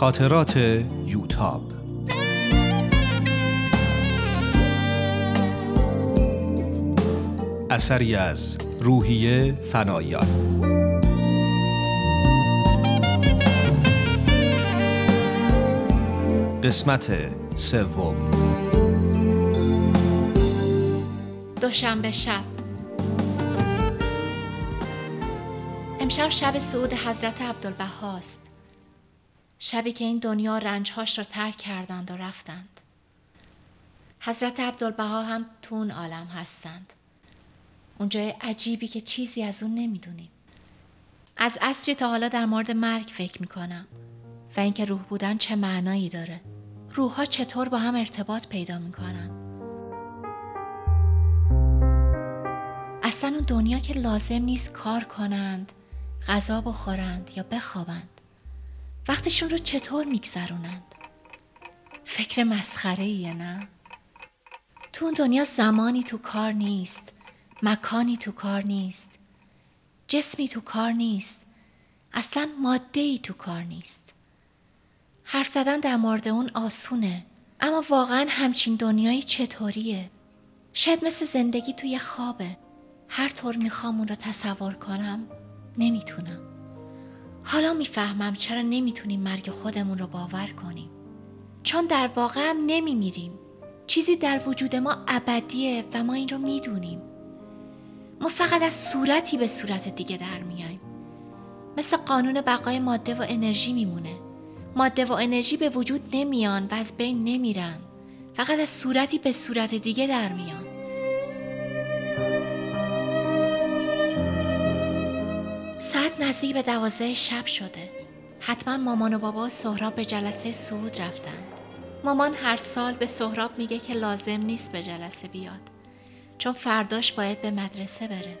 خاطرات یوتاب. اثری از روحیه فنایان. قسمت سوم. دوشنبه شب. امشب شب صعود حضرت عبدالبها است. شبی که این دنیا رنجهاش را ترک کردند و رفتند. حضرت عبدالبها هم تو اون عالم هستند. اونجای عجیبی که چیزی از اون نمیدونیم. از عصری تا حالا در مورد مرگ فکر میکنم و اینکه روح بودن چه معنایی داره. روح‌ها چطور با هم ارتباط پیدا میکنن؟ اصلا اون دنیا که لازم نیست کار کنند، غذا بخورند یا بخوابند. وقتشون رو چطور میگذرونند؟ فکر مسخره‌ایه نه؟ تو اون دنیا زمانی تو کار نیست، مکانی تو کار نیست، جسمی تو کار نیست، اصلا ماده‌ای تو کار نیست. حرف زدن در مورد اون آسونه، اما واقعا همچین دنیایی چطوریه؟ شاید مثل زندگی توی خوابه. هر طور میخوام اون رو تصور کنم نمیتونم. حالا میفهمم چرا نمیتونیم مرگ خودمون رو باور کنیم، چون در واقع هم نمیمیریم. چیزی در وجود ما ابدیه و ما این رو میدونیم. ما فقط از صورتی به صورت دیگه در میایم. مثل قانون بقای ماده و انرژی میمونه. ماده و انرژی به وجود نمیان و از بین نمیرن، فقط از صورتی به صورت دیگه در میان. ساعت نزدیک به 12 شب شده. حتما مامان و بابا و سهراب به جلسه صعود رفتند. مامان هر سال به سهراب میگه که لازم نیست به جلسه بیاد، چون فرداش باید به مدرسه بره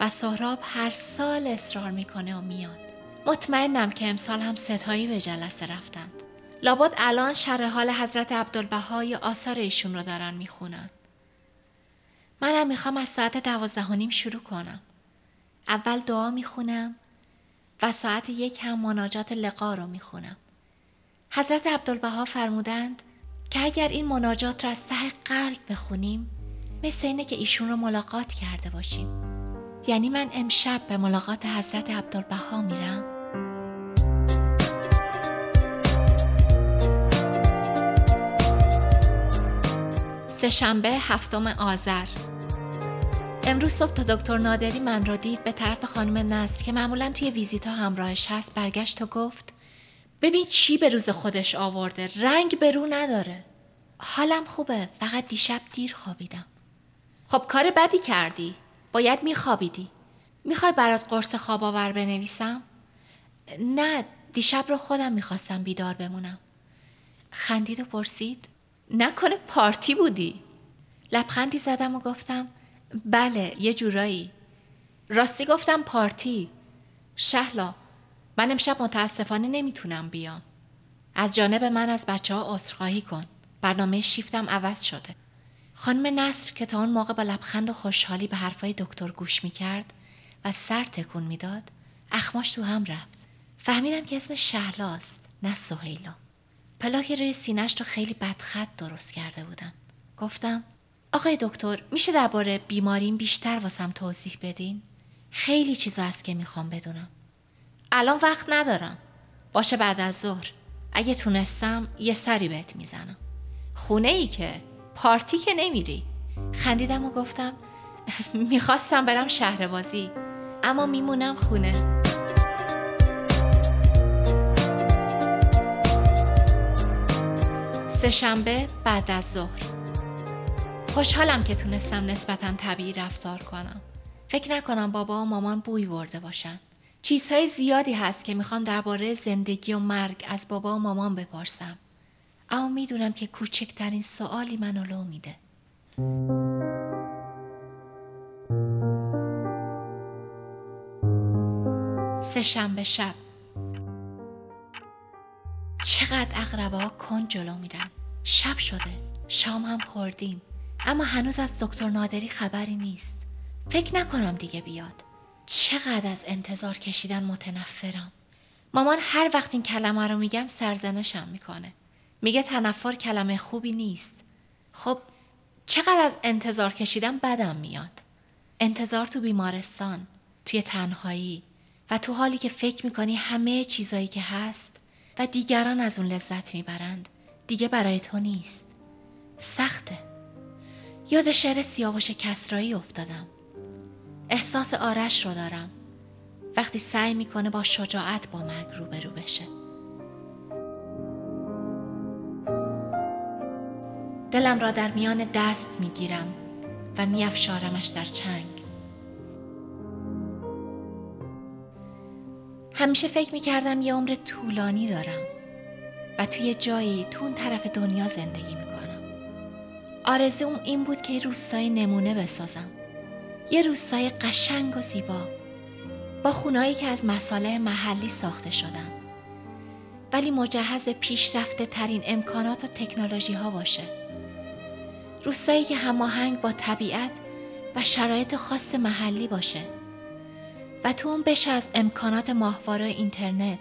و سهراب هر سال اصرار میکنه و میاد. مطمئنم که امسال هم ستایی به جلسه رفتند. لابد الان شرح حال حضرت عبدالبها یا آثار ایشون رو دارن میخونن. منم میخوام از ساعت 12:30 شروع کنم. اول دعا میخونم و ساعت 1 هم مناجات لقا رو میخونم. حضرت عبدالبها فرمودند که اگر این مناجات را از ته قلب بخونیم مثل اینه که ایشون رو ملاقات کرده باشیم. یعنی من امشب به ملاقات حضرت عبدالبها میرم. سه‌شنبه 7 آذر. امروز صبح تا دکتر نادری من را دید، به طرف خانم نصر که معمولا توی ویزیتا همراهش هست برگشت و گفت ببین چی به روز خودش آورده، رنگ به رو نداره. حالم خوبه، فقط دیشب دیر خوابیدم. خب کار بدی کردی، باید میخوابیدی. میخوای برات قرص خواب آور بنویسم؟ نه، دیشب رو خودم میخواستم بیدار بمونم. خندید و پرسید نکنه پارتی بودی؟ لبخندی زدم و گفتم بله یه جورایی. راستی گفتم پارتی. شهلا من امشب متاسفانه نمیتونم بیام. از جانب من از بچه‌ها عذرخواهی کن. برنامه شیفتم عوض شده. خانم نصر که تا اون موقع با لبخند و خوشحالی به حرفای دکتر گوش میکرد و سر تکون میداد، اخماش تو هم رفت. فهمیدم که اسم شهلا است نه سهیلا. پلاک روی سینه‌اش رو خیلی بدخط درست کرده بودن. گفتم آقای دکتر میشه درباره بیماریم بیشتر واسم توضیح بدین؟ خیلی چیزا هست که میخوام بدونم. الان وقت ندارم. باشه بعد از ظهر. اگه تونستم یه سری بهت میزنم. خونه ای که پارتی که نمیری. خندیدم و گفتم میخواستم برم شهربازی اما میمونم خونه. سه‌شنبه بعد از ظهر. خوشحالم که تونستم نسبتاً طبیعی رفتار کنم. فکر نکنم بابا و مامان بوی برده باشن. چیزهای زیادی هست که میخوام درباره زندگی و مرگ از بابا و مامان بپرسم، اما میدونم که کوچکترین سوالی منو لو میده. سه‌شنبه شب. چقدر عقربه ها کند جلو میرن. شب شده، شام هم خوردیم، اما هنوز از دکتر نادری خبری نیست. فکر نکنم دیگه بیاد. چقدر از انتظار کشیدن متنفرم. مامان هر وقت این کلمه رو میگم سرزنشم میکنه. میگه تنفر کلمه خوبی نیست. خب چقدر از انتظار کشیدم بدم میاد. انتظار تو بیمارستان، توی تنهایی و تو حالی که فکر میکنی همه چیزایی که هست و دیگران از اون لذت میبرند دیگه برای تو نیست. سخته. یاد شعر سیاوش کسرایی افتادم. احساس آرش رو دارم وقتی سعی میکنه با شجاعت با مرگ روبرو بشه. دلم را در میان دست میگیرم و میافشارمش در چنگ. همیشه فکر میکردم یه عمر طولانی دارم و توی جایی تو اون طرف دنیا زندگی میکنم. آرزوم این بود که روستای نمونه بسازم، یه روستای قشنگ و زیبا با خونهایی که از مصالح محلی ساخته شدن ولی مجهز به پیشرفته ترین امکانات و تکنولوژی ها باشه. روستایی که هماهنگ با طبیعت و شرایط خاص محلی باشه و تو اون بشه از امکانات ماهواره اینترنت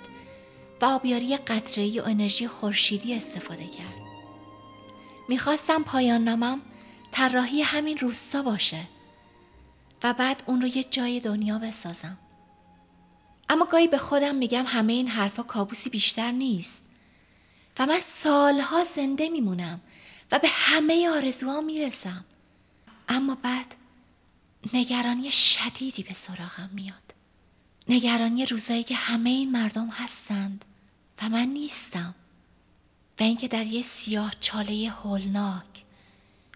و آبیاری قطره‌ای و انرژی خورشیدی استفاده کرد. میخواستم پایان نامم طراحی همین روستا باشه و بعد اون رو یه جای دنیا بسازم. اما گاهی به خودم میگم همه این حرفا کابوسی بیشتر نیست و من سالها زنده میمونم و به همه آرزوها میرسم. اما بعد نگرانی شدیدی به سراغم میاد. نگرانی روزایی که همه این مردم هستند و من نیستم و اینکه در یه سیاه چاله هولناک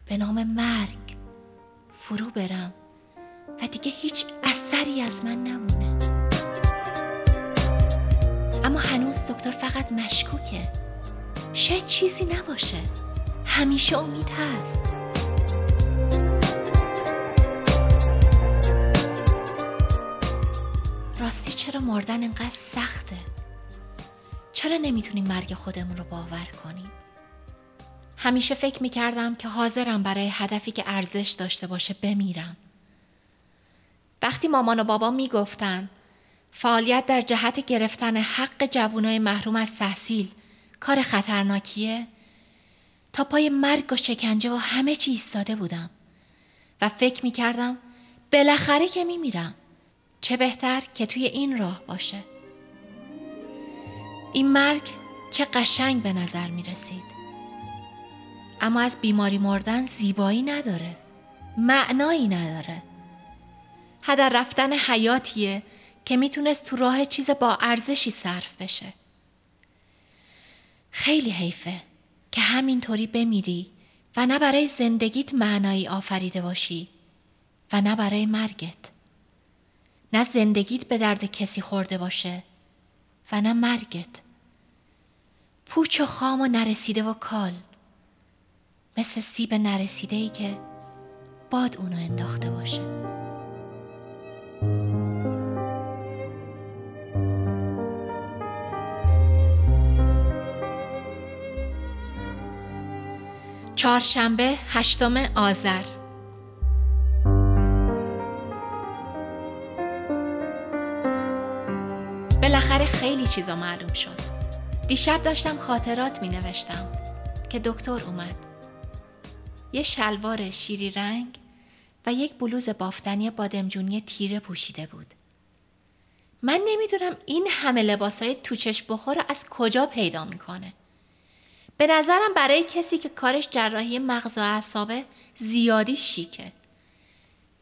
به نام مرگ فرو برم و دیگه هیچ اثری از من نمونه. اما هنوز دکتر فقط مشکوکه، شاید چیزی نباشه، همیشه امید هست. راستی چرا مردن اینقدر سخته؟ چرا نمیتونیم مرگ خودمون رو باور کنیم؟ همیشه فکر میکردم که حاضرم برای هدفی که ارزش داشته باشه بمیرم. وقتی مامان و بابا میگفتن فعالیت در جهت گرفتن حق جوانای محروم از تحصیل کار خطرناکیه، تا پای مرگ و شکنجه و همه چی ایستاده بودم و فکر میکردم بالاخره که میمیرم، چه بهتر که توی این راه باشه. این مرگ چه قشنگ به نظر می رسید. اما از بیماری مردن زیبایی نداره، معنایی نداره. هدر رفتن حیاتیه که می تونست تو راه چیز با ارزشی صرف بشه. خیلی حیفه که همینطوری بمیری و نه برای زندگیت معنایی آفریده باشی و نه برای مرگت. نه زندگیت به درد کسی خورده باشه و نه مرگت. پوچ و خام و نرسیده و کال، مثل سیب نرسیده‌ای که باد اونو انداخته باشه. چهارشنبه 8 آذر. بالاخره خیلی چیزا معلوم شد. دیشب داشتم خاطرات می نوشتم که دکتر اومد. یه شلوار شیری رنگ و یک بلوز بافتنی بادمجونی تیره پوشیده بود. من نمیدونم این همه لباسای تو چشم بخور از کجا پیدا میکنه. به نظرم برای کسی که کارش جراحی مغز و اعصابه زیادی شیکه.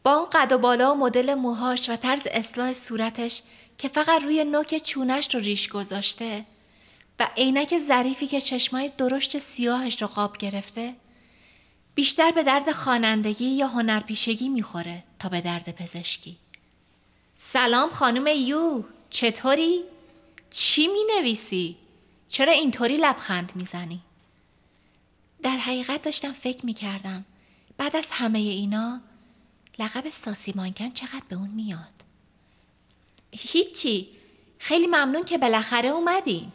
با اون قد و بالا و مدل موهاش و طرز اصلاح صورتش که فقط روی نوک چونش رو ریش گذاشته و عینک ظریفی که چشمای درشت سیاهش رو قاب گرفته، بیشتر به درد خوانندگی یا هنرپیشگی میخوره تا به درد پزشکی. سلام خانم یو، چطوری؟ چی مینویسی؟ چرا اینطوری لبخند میزنی؟ در حقیقت داشتم فکر میکردم بعد از همه اینا لقب ساسی مانکن چقدر به اون میاد. هیچی، خیلی ممنون که بالاخره اومدین.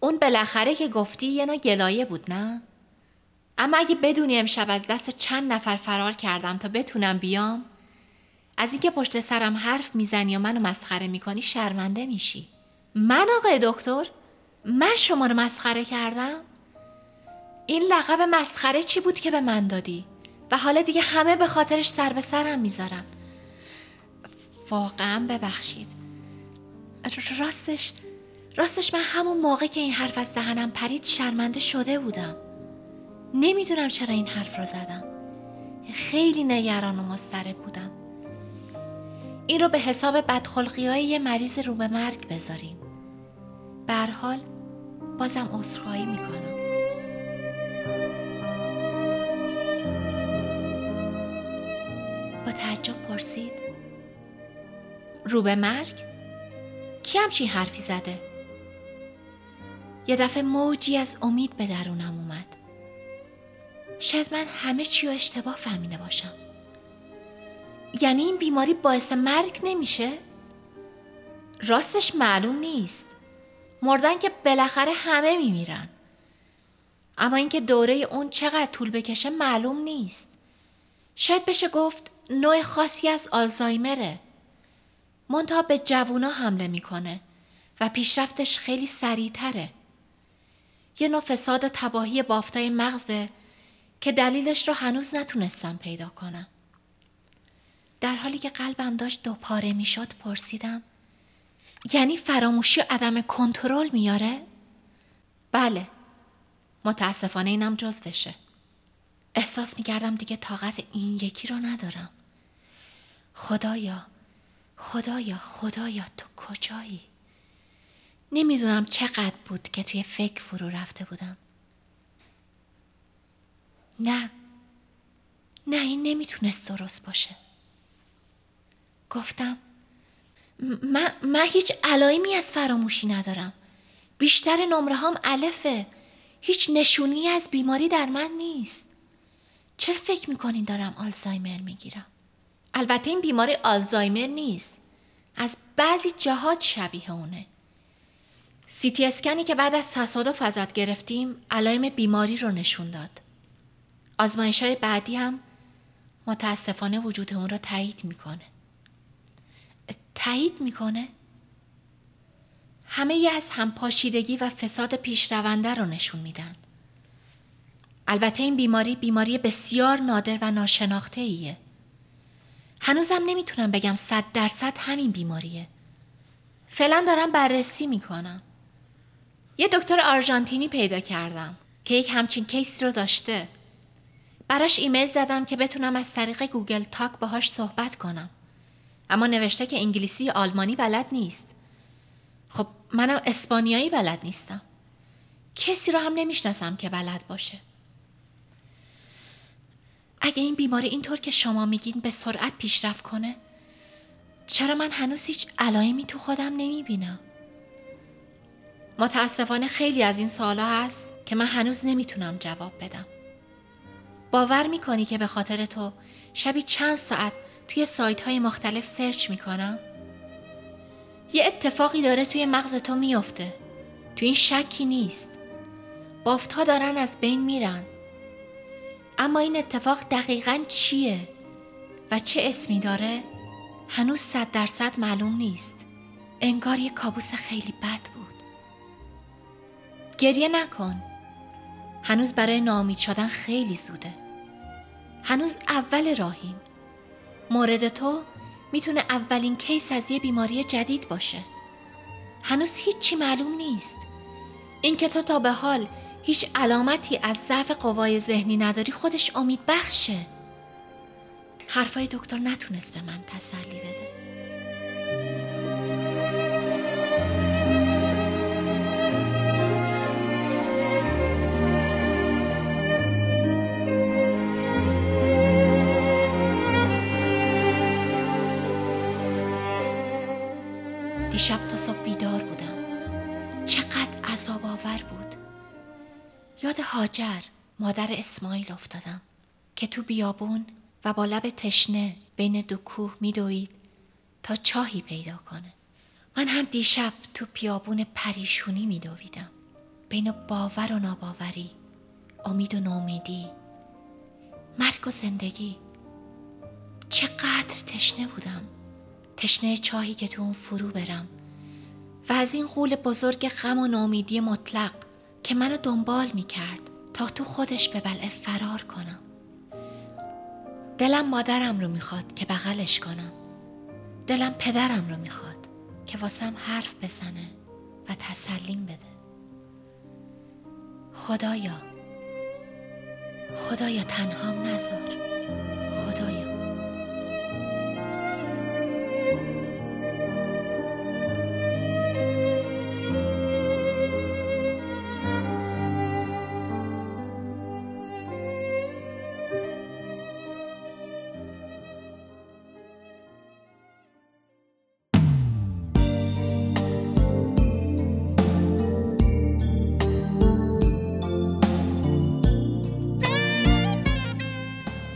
اون بالاخره که گفتی یه نوع گلایه بود نه؟ اما اگه بدونی امشب از دست چند نفر فرار کردم تا بتونم بیام، از اینکه پشت سرم حرف میزنی و منو مسخره میکنی شرمنده میشی. من آقای دکتر؟ من شما رو مسخره کردم؟ این لقب مسخره چی بود که به من دادی؟ و حالا دیگه همه به خاطرش سر به سرم میذارن. واقعا ببخشید. راستش من همون موقع که این حرف از دهنم پرید شرمنده شده بودم. نمیدونم چرا این حرف رو زدم. خیلی نگران و مضطرب بودم. این رو به حساب بدخلقی‌های یه مریض رو به مرگ بذاریم. به هر حال بازم عذرخواهی میکنم. با تعجب پرسید: رو به مرگ؟ کی همچین حرفی زده؟ یه دفعه موجی از امید به درونم اومد. شاید من همه چی رو اشتباه فهمیده باشم. یعنی این بیماری باعث مرگ نمیشه؟ راستش معلوم نیست. مردن که بالاخره همه میمیرن. اما اینکه دوره اون چقدر طول بکشه معلوم نیست. شاید بشه گفت نوع خاصی از آلزایمره. منتها به جوونا حمله میکنه و پیشرفتش خیلی سریع‌تره. یه نوع فساد و تباهی بافتای مغزه که دلیلش رو هنوز نتونستم پیدا کنم. در حالی که قلبم داشت دوپاره میشد پرسیدم: یعنی فراموشی و عدم کنترل میاره؟ بله. متاسفانه اینم جزوشه. احساس میکردم دیگه طاقت این یکی رو ندارم. خدایا تو کجایی؟ نمیدونم چقدر بود که توی فکر فرو رفته بودم. نه این نمیتونست درست باشه. گفتم: من هیچ علائمی از فراموشی ندارم. بیشتر نمره هام الفه. هیچ نشونی از بیماری در من نیست. چرا فکر میکنین دارم آلزایمر میگیرم؟ البته این بیماری آلزایمر نیست. از بعضی جهات شبیه اونه. CT اسکنی که بعد از تصادف ازت گرفتیم علائم بیماری رو نشون داد. آزمایش‌های بعدی هم متاسفانه وجود اون رو تایید میکنه. همه ی از همپاشیدگی و فساد پیشرونده رو نشون میدن. البته این بیماری بسیار نادر و ناشناخته ایه. هنوزم نمیتونم بگم 100% همین بیماریه. فعلا دارم بررسی میکنم. یه دکتر آرژانتینی پیدا کردم که یک همچین کیسی رو داشته. براش ایمیل زدم که بتونم از طریق گوگل تاک باهاش صحبت کنم. اما نوشته که انگلیسی آلمانی بلد نیست. خب منم اسپانیایی بلد نیستم. کسی رو هم نمیشناسم که بلد باشه. اگه این بیماری اینطور که شما میگین به سرعت پیشرفت کنه، چرا من هنوز هیچ علائمی تو خودم نمیبینم؟ متاسفانه خیلی از این سوالا هست که من هنوز نمیتونم جواب بدم. باور میکنی که به خاطر تو شبی چند ساعت توی سایت های مختلف سرچ میکنم؟ یه اتفاقی داره توی مغز تو میفته. توی این شکی نیست. بافت ها دارن از بین میرن. اما این اتفاق دقیقاً چیه و چه اسمی داره هنوز 100% معلوم نیست. انگار یه کابوس خیلی بد بود. گریه نکن. هنوز برای ناامید شدن خیلی زوده. هنوز اول راهیم. مورد تو میتونه اولین کیس از یه بیماری جدید باشه. هنوز هیچی معلوم نیست. اینکه تو تا به حال هیچ علامتی از ضعف قوای ذهنی نداری خودش امید بخشه. حرفای دکتر نتونست به من تسلی بده. دیشب تا صبح بیدار بودم. چقدر عذاب آور بود. یاد حاجر مادر اسماعیل افتادم که تو بیابون و با لب تشنه بین دو کوه میدوید تا چاهی پیدا کنه. من هم دیشب تو بیابون پریشونی میدویدم، بین باور و ناباوری، امید و ناامیدی، مرگ و زندگی. چقدر تشنه بودم، تشنه چاهی که تو اون فرو برم و از این غول بزرگ غم و ناامیدی مطلق که منو دنبال میکرد تا تو خودش به بلعه فرار کنم. دلم مادرم رو میخواد که بغلش کنم. دلم پدرم رو میخواد که واسم حرف بزنه و تسلیم بده. خدایا تنهام نذار. خدایا.